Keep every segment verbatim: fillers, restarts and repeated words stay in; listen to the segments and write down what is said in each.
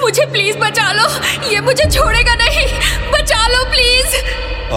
मुझे प्लीज बचा लो, ये मुझे छोड़ेगा नहीं, बचा लो प्लीज।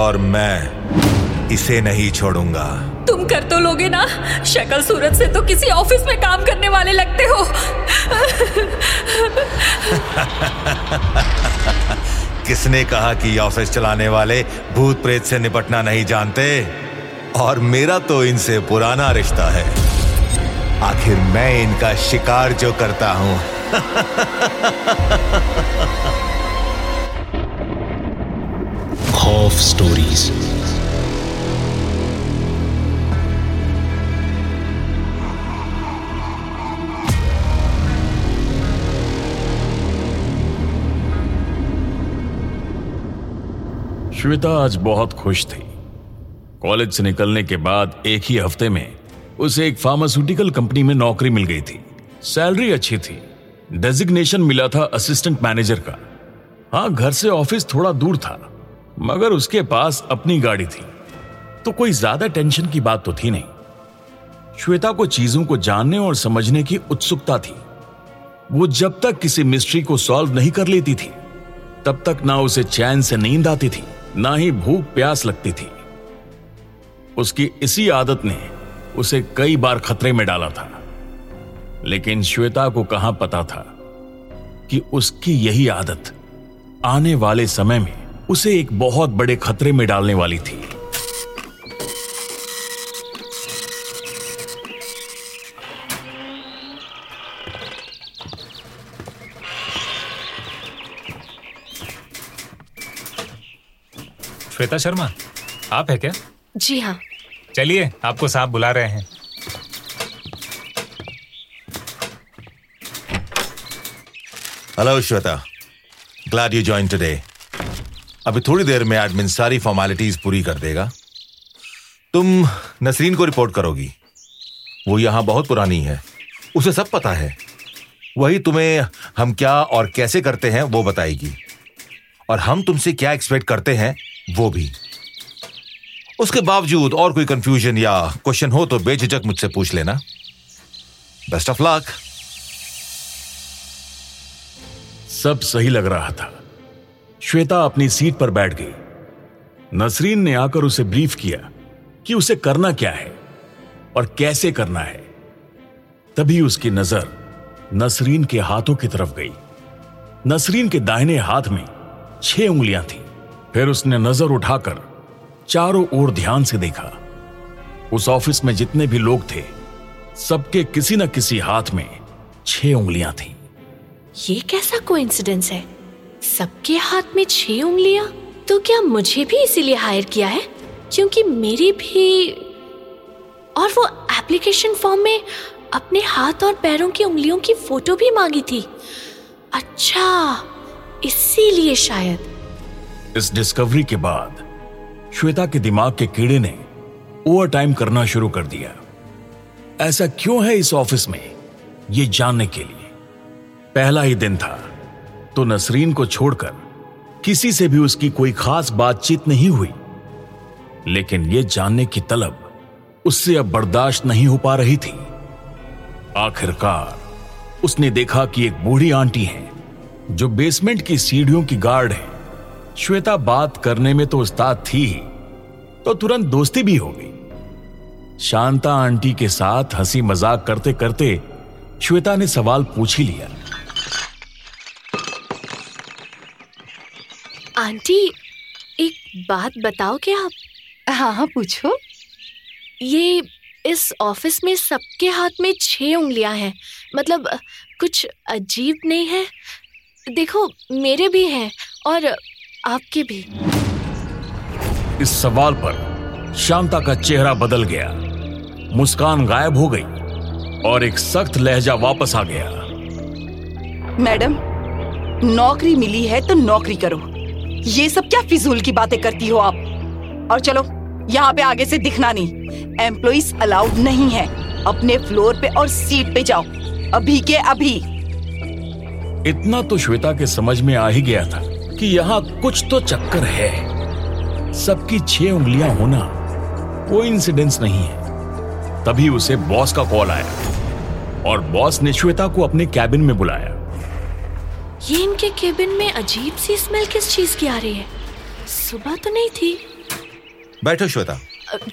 और मैं इसे नहीं छोड़ूंगा। तुम कर तो लोगे ना, शक्ल सूरत से तो किसी ऑफिस में काम करने वाले लगते हो। किसने कहा कि ऑफिस चलाने वाले भूत प्रेत से निपटना नहीं जानते? और मेरा तो इनसे पुराना रिश्ता है, आखिर मैं इनका शिकार जो करता हूं। खौफ स्टोरीज। श्वेता आज बहुत खुश थी। कॉलेज से निकलने के बाद एक ही हफ्ते में उसे एक फार्मास्यूटिकल कंपनी में नौकरी मिल गई थी। सैलरी अच्छी थी, डेजिग्नेशन मिला था असिस्टेंट मैनेजर का। हाँ, घर से ऑफिस थोड़ा दूर था, मगर उसके पास अपनी गाड़ी थी, तो कोई ज्यादा टेंशन की बात तो थी नहीं। श्वेता को चीजों को जानने और समझने की उत्सुकता थी। वो जब तक किसी मिस्ट्री को सॉल्व नहीं कर लेती थी, तब तक ना उसे चैन से नींद आती थी, ना ही भूख प्यास लगती थी। उसकी इसी आदत ने उसे कई बार खतरे में डाला था, लेकिन श्वेता को कहां पता था कि उसकी यही आदत आने वाले समय में उसे एक बहुत बड़े खतरे में डालने वाली थी। श्वेता शर्मा, आप है क्या? जी हाँ। चलिए, आपको साहब बुला रहे हैं। Hello Shweta, glad you join today. अभी थोड़ी देर में एडमिन सारी फॉर्मेलिटीज पूरी कर देगा। तुम नसरीन को रिपोर्ट करोगी। वो यहाँ बहुत पुरानी है, उसे सब पता है। वही तुम्हें हम क्या और कैसे करते हैं वो बताएगी, और हम तुमसे क्या एक्सपेक्ट करते हैं वो भी। उसके बावजूद और कोई कंफ्यूजन या क्वेश्चन हो तो बेझिझक मुझसे पूछ लेना। Best of luck. सब सही लग रहा था। श्वेता अपनी सीट पर बैठ गई। नसरीन ने आकर उसे ब्रीफ किया कि उसे करना क्या है और कैसे करना है। तभी उसकी नजर नसरीन के हाथों की तरफ गई। नसरीन के दाहिने हाथ में छह उंगलियां थीं। फिर उसने नजर उठाकर चारों ओर ध्यान से देखा। उस ऑफिस में जितने भी लोग थे, सबके किसी न किसी हाथ में छह उंगलियां थीं। ये कैसा कोइंसिडेंस है, सबके हाथ में छह उंगलियां? तो क्या मुझे भी इसीलिए हायर किया है, क्योंकि मेरी भी? और वो एप्लीकेशन फॉर्म में अपने हाथ और पैरों की उंगलियों की फोटो भी मांगी थी। अच्छा, इसीलिए शायद। इस डिस्कवरी के बाद श्वेता के दिमाग के कीड़े ने ओवर टाइम करना शुरू कर दिया। ऐसा क्यों है इस ऑफिस में, ये जानने के लिए। पहला ही दिन था तो नसरीन को छोड़कर किसी से भी उसकी कोई खास बातचीत नहीं हुई, लेकिन ये जानने की तलब उससे अब बर्दाश्त नहीं हो पा रही थी। आखिरकार उसने देखा कि एक बूढ़ी आंटी है जो बेसमेंट की सीढ़ियों की गार्ड है। श्वेता बात करने में तो उस्ताद थी ही, तो तुरंत दोस्ती भी हो गई। शांता आंटी के साथ हंसी मजाक करते करते श्वेता ने सवाल पूछ ही लिया। आंटी, एक बात बताओ क्या आप? हाँ हाँ, पूछो। ये इस ऑफिस में सबके हाथ में छह उंगलियां हैं, मतलब कुछ अजीब नहीं है? देखो, मेरे भी हैं और आपके भी। इस सवाल पर शांता का चेहरा बदल गया, मुस्कान गायब हो गई और एक सख्त लहजा वापस आ गया। मैडम, नौकरी मिली है तो नौकरी करो। ये सब क्या फिजूल की बातें करती हो आप? और चलो, यहाँ पे आगे से दिखना नहीं। एम्प्लॉइज अलाउड नहीं है। अपने फ्लोर पे और सीट पे जाओ, अभी के अभी। इतना तो श्वेता के समझ में आ ही गया था कि यहाँ कुछ तो चक्कर है। सबकी छह उंगलियां होना कोई इंसिडेंस नहीं है। तभी उसे बॉस का कॉल आया। और बॉस ने श्वेता को अपने कैबिन में बुलाया। ये इनके केबिन में अजीब सी स्मेल किस चीज की आ रही है? सुबह तो नहीं थी। बैठो श्वेता।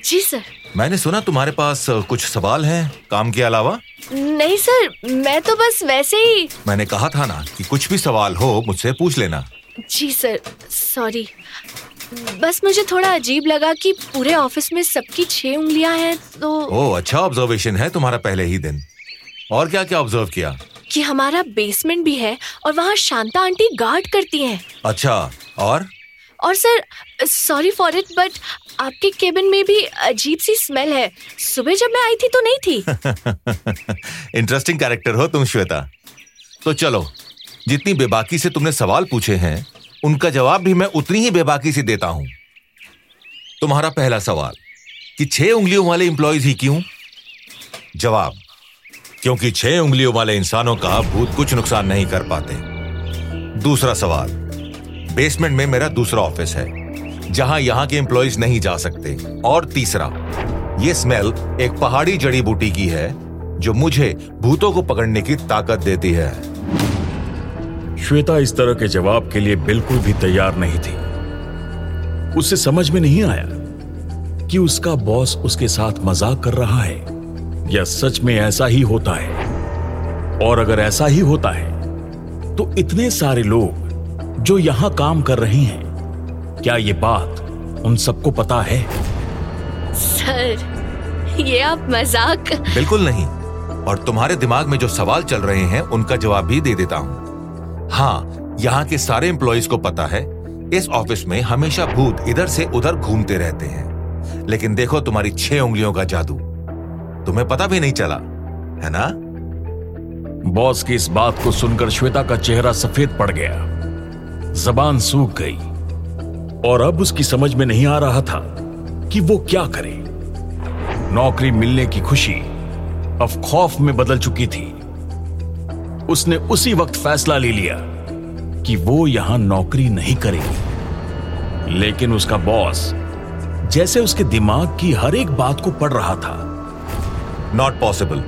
जी सर। मैंने सुना तुम्हारे पास कुछ सवाल हैं काम के अलावा। नहीं सर, मैं तो बस वैसे ही। मैंने कहा था ना कि कुछ भी सवाल हो मुझसे पूछ लेना। जी सर, सॉरी। बस मुझे थोड़ा अजीब लगा कि पूरे ऑफिस में सबकी छह उंगलियां हैं तो। ओह, अच्छा ऑब्जर्वेशन है तुम्हारा पहले ही दिन। और क्या क्या ऑब्जर्व किया? कि हमारा बेसमेंट भी है और वहाँ शांता आंटी गार्ड करती हैं। अच्छा, और? और sir, sorry for it but आपके केबिन में भी अजीब सी स्मेल है। सुबह जब मैं आई थी तो नहीं थी। इंटरेस्टिंग कैरेक्टर हो तुम श्वेता। तो चलो, जितनी बेबाकी से तुमने सवाल पूछे हैं उनका जवाब भी मैं उतनी ही बेबाकी से देता हूँ। तुम्हारा पहला सवाल कि छह उंगलियों वाले एम्प्लॉयज ही क्यों? जवाब, क्योंकि छह उंगलियों वाले इंसानों का भूत कुछ नुकसान नहीं कर पाते। दूसरा सवाल, बेसमेंट में मेरा दूसरा ऑफिस है जहां यहां के एम्प्लॉयज नहीं जा सकते। और तीसरा, ये स्मेल एक पहाड़ी जड़ी बूटी की है जो मुझे भूतों को पकड़ने की ताकत देती है। श्वेता इस तरह के जवाब के लिए बिल्कुल भी तैयार नहीं थी। उसे समझ में नहीं आया कि उसका बॉस उसके साथ मजाक कर रहा है या सच में ऐसा ही होता है। और अगर ऐसा ही होता है तो इतने सारे लोग जो यहां काम कर रहे हैं, क्या ये बात उन सबको पता है? सर, ये आप मजाक। बिल्कुल नहीं। और तुम्हारे दिमाग में जो सवाल चल रहे हैं उनका जवाब भी दे देता हूं। हाँ, यहाँ के सारे एम्प्लॉयज को पता है इस ऑफिस में हमेशा भूत इधर से उधर घूमते रहते हैं। लेकिन देखो तुम्हारी छह उंगलियों का जादू, तुम्हें पता भी नहीं चला, है ना? बॉस की इस बात को सुनकर श्वेता का चेहरा सफेद पड़ गया, जबान सूख गई और अब उसकी समझ में नहीं आ रहा था कि वो क्या करे। नौकरी मिलने की खुशी अब खौफ में बदल चुकी थी। उसने उसी वक्त फैसला ले लिया कि वो यहां नौकरी नहीं करेगी। लेकिन उसका बॉस जैसे उसके दिमाग की हर एक बात को पढ़ रहा था। Not possible.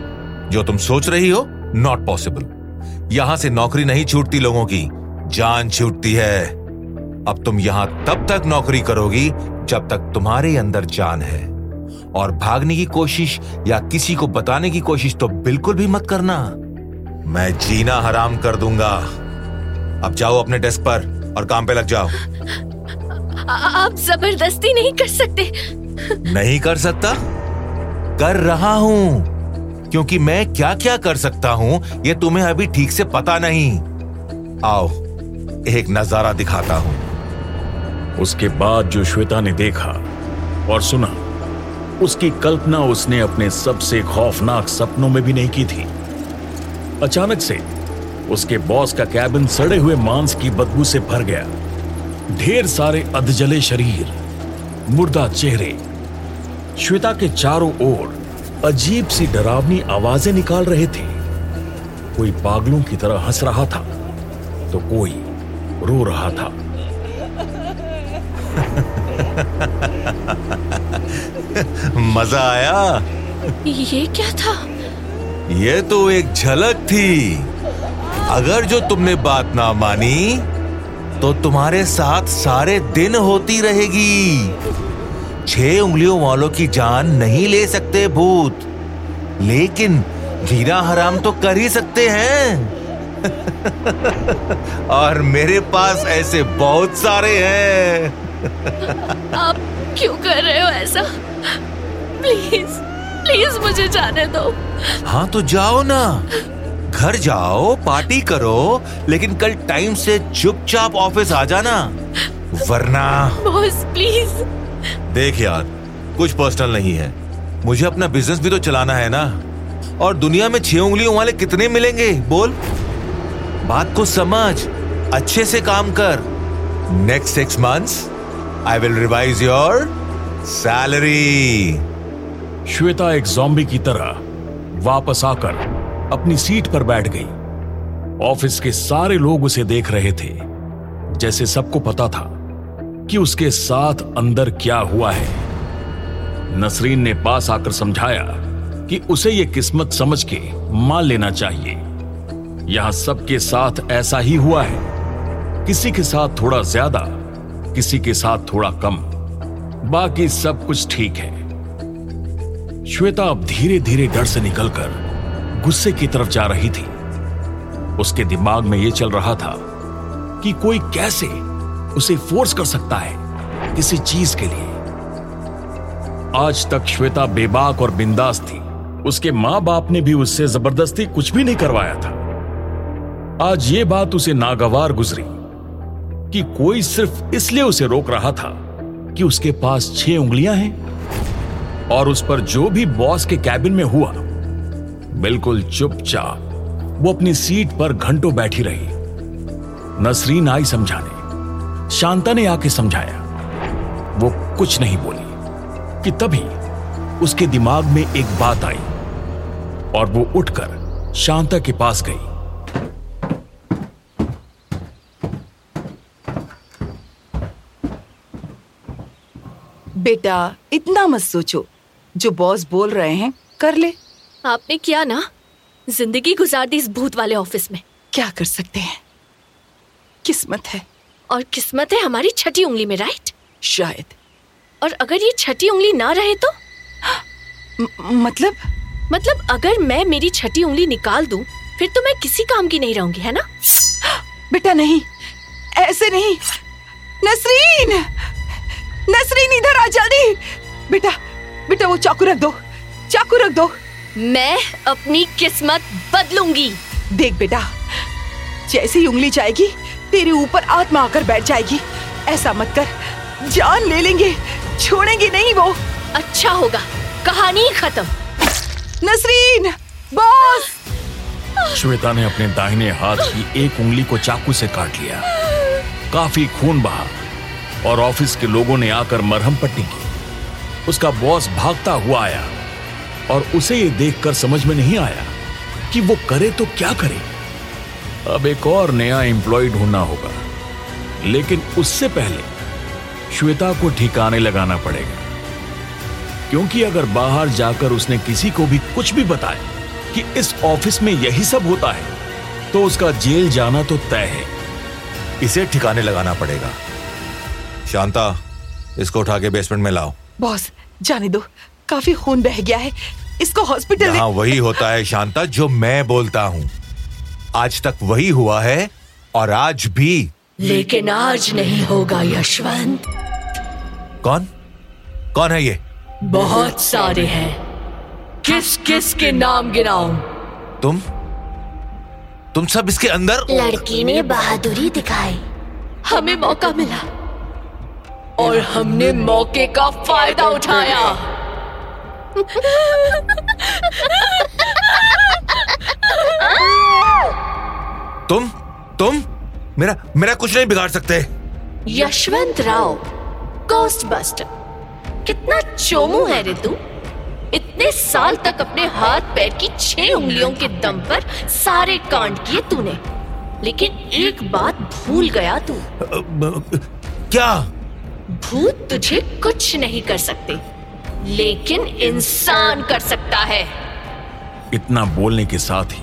जो तुम सोच रही हो नॉट पॉसिबल। यहां से नौकरी नहीं छूटती, लोगों की जान छूटती है। अब तुम यहां तब तक नौकरी करोगी जब तक तुम्हारे अंदर जान है। और भागने की कोशिश या किसी को बताने की कोशिश तो बिल्कुल भी मत करना। मैं जीना हराम कर दूंगा। अब जाओ अपने डेस्क पर और काम पे लग जाओ। आ, आप जबरदस्ती नहीं कर सकते। नहीं कर सकता? कर रहा हूं, क्योंकि मैं क्या क्या कर सकता हूं यह तुम्हें अभी ठीक से पता नहीं। आओ एक नजारा दिखाता हूं। उसके बाद जो श्वेता ने देखा और सुना उसकी कल्पना उसने अपने सबसे खौफनाक सपनों में भी नहीं की थी। अचानक से उसके बॉस का कैबिन सड़े हुए मांस की बदबू से भर गया। ढेर सारे अधजले शरीर, मुर्दा चेहरे श्वेता के चारों ओर अजीब सी डरावनी आवाजें निकाल रहे थे। कोई पागलों की तरह हंस रहा था तो कोई रो रहा था। मजा आया? ये क्या था? ये तो एक झलक थी। अगर जो तुमने बात ना मानी तो तुम्हारे साथ सारे दिन होती रहेगी। छह उंगलियों वालों की जान नहीं ले सकते भूत, लेकिन जीना हराम तो कर ही सकते हैं। और मेरे पास ऐसे बहुत सारे हैं। आप क्यों कर रहे हो ऐसा? प्लीज प्लीज मुझे जाने दो। हाँ तो जाओ ना, घर जाओ, पार्टी करो, लेकिन कल टाइम से चुपचाप ऑफिस आ जाना, वरना। Boss please. देख यार, कुछ पर्सनल नहीं है, मुझे अपना बिजनेस भी तो चलाना है ना। और दुनिया में छह उंगलियों वाले कितने मिलेंगे बोल? बात को समझ, अच्छे से काम कर। Next six months I will revise your salary. Shweta एक ज़ॉम्बी की तरह वापस आकर अपनी सीट पर बैठ गई। ऑफिस के सारे लोग उसे देख रहे थे। जैसे सबको पता था कि उसके साथ अंदर क्या हुआ है। नसरीन ने पास आकर समझाया कि उसे ये किस्मत समझ के मान लेना चाहिए। यहां सबके साथ ऐसा ही हुआ है, किसी के साथ थोड़ा ज्यादा, किसी के साथ थोड़ा कम, बाकी सब कुछ ठीक है। श्वेता अब धीरे धीरे डर से निकलकर गुस्से की तरफ जा रही थी। उसके दिमाग में यह चल रहा था कि कोई कैसे उसे फोर्स कर सकता है किसी चीज के लिए। आज तक श्वेता बेबाक और बिंदास थी, उसके मां बाप ने भी उससे जबरदस्ती कुछ भी नहीं करवाया था। आज ये बात उसे नागवार गुजरी कि कोई सिर्फ इसलिए उसे रोक रहा था कि उसके पास छह उंगलियां हैं और उस पर जो भी बॉस के कैबिन में हुआ। बिल्कुल चुपचाप वो अपनी सीट पर घंटों बैठी रही। नसरीन आई समझाने, शांता ने आके समझाया, वो कुछ नहीं बोली कि तभी उसके दिमाग में एक बात आई और वो उठकर शांता के पास गई। बेटा, इतना मत सोचो, जो बॉस बोल रहे हैं कर ले। आपने क्या ना जिंदगी गुजार दी इस भूत वाले ऑफिस में। क्या कर सकते हैं, किस्मत है। और किस्मत है हमारी छठी उंगली में, राइट? शायद। और अगर ये छठी उंगली ना रहे तो म, मतलब मतलब अगर मैं मेरी छठी उंगली निकाल दूं, फिर तो मैं किसी काम की नहीं रहूंगी, है ना? बेटा नहीं, ऐसे नहीं। नसरीन नसरीन इधर आ जल्दी। बेटा बेटा वो चाकू रख दो, चाकू रख दो। मैं अपनी किस्मत बदलूंगी। देख बेटा, जैसे ही उंगली जाएगी तेरे ऊपर आत्मा आकर बैठ जाएगी। ऐसा मत कर, जान ले लेंगे, छोड़ेंगे नहीं वो। अच्छा होगा, कहानी खत्म। नसरीन, बॉस। श्वेता ने अपने दाहिने हाथ की एक उंगली को चाकू से काट लिया। काफी खून बहा और ऑफिस के लोगों ने आकर मरहम पट्टी की। उसका बॉस भागता हुआ आया और उसे ये देखकर समझ में नहीं आया कि वो करे तो क्या करे। अब एक और नया एम्प्लॉय ढूंढना होगा, लेकिन उससे पहले श्वेता को ठिकाने लगाना पड़ेगा, क्योंकि अगर बाहर जाकर उसने किसी को भी कुछ भी बताया कि इस ऑफिस में यही सब होता है, तो उसका जेल जाना तो तय है। इसे ठिकाने लगाना पड़ेगा। शांता, इसको उठा के बेसमेंट में लाओ। बॉस, जाने दो, काफी खून बह गया है, इसको हॉस्पिटल में। हाँ, वही होता है शांता जो मैं बोलता हूँ। आज तक वही हुआ है और आज भी। लेकिन आज नहीं होगा यशवंत। कौन कौन है ये? बहुत सारे हैं, किस किस के नाम गिनाऊं? तुम तुम सब इसके अंदर। लड़की ने बहादुरी दिखाई, हमें मौका मिला और हमने मौके का फायदा उठाया। तुम तुम मेरा मेरा कुछ नहीं बिगाड़ सकते। यशवंत राव, घोस्टबस्टर, कितना चोमू है रे तू। इतने साल तक अपने हाथ पैर की छह उंगलियों के दम पर सारे कांड किए तूने, लेकिन एक बात भूल गया तू। क्या? भूत तुझे कुछ नहीं कर सकते, लेकिन इंसान कर सकता है। इतना बोलने के साथ ही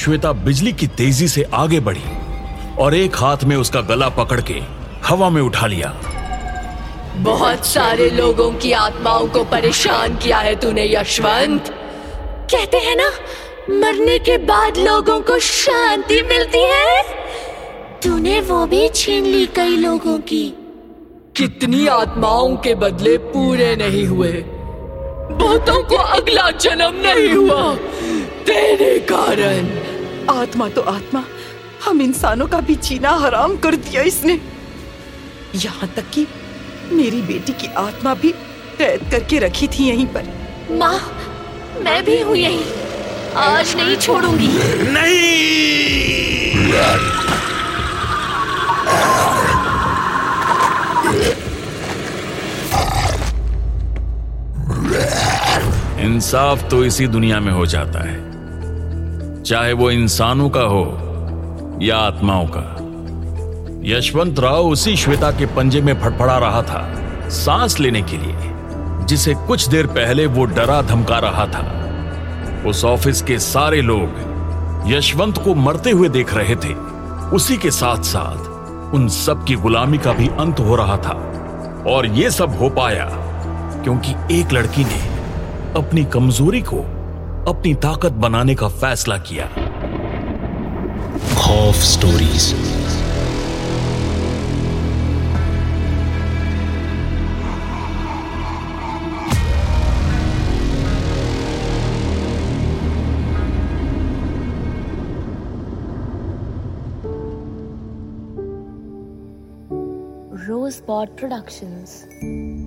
श्वेता बिजली की तेजी से आगे बढ़ी और एक हाथ में उसका गला पकड़ के हवा में उठा लिया। बहुत सारे लोगों की आत्माओं को परेशान किया है तूने यशवंत। कहते हैं ना, मरने के बाद लोगों को शांति मिलती है, तूने वो भी छीन ली कई लोगों की। कितनी आत्माओं के बदले पूरे नहीं हुए, बहुतों को अगला जन्म नहीं हुआ तेरे कारण। आत्मा तो आत्मा, हम इंसानों का भी जीना हराम कर दिया इसने। यहाँ तक कि मेरी बेटी की आत्मा भी कैद करके रखी थी यहीं पर। माँ, मैं भी हूँ यहीं, आज नहीं छोड़ूंगी। नहीं। इंसाफ तो इसी दुनिया में हो जाता है, चाहे वो इंसानों का हो या आत्माओं का। यशवंत राव उसी श्वेता के पंजे में फड़फड़ा रहा था सांस लेने के लिए, जिसे कुछ देर पहले वो डरा धमका रहा था। उस ऑफिस के सारे लोग यशवंत को मरते हुए देख रहे थे। उसी के साथ साथ उन सब की गुलामी का भी अंत हो रहा था, और ये सब हो पाया क्योंकि एक लड़की ने अपनी कमजोरी को अपनी ताकत बनाने का फैसला किया। खौफ स्टोरीज। रोज़बड प्रोडक्शंस।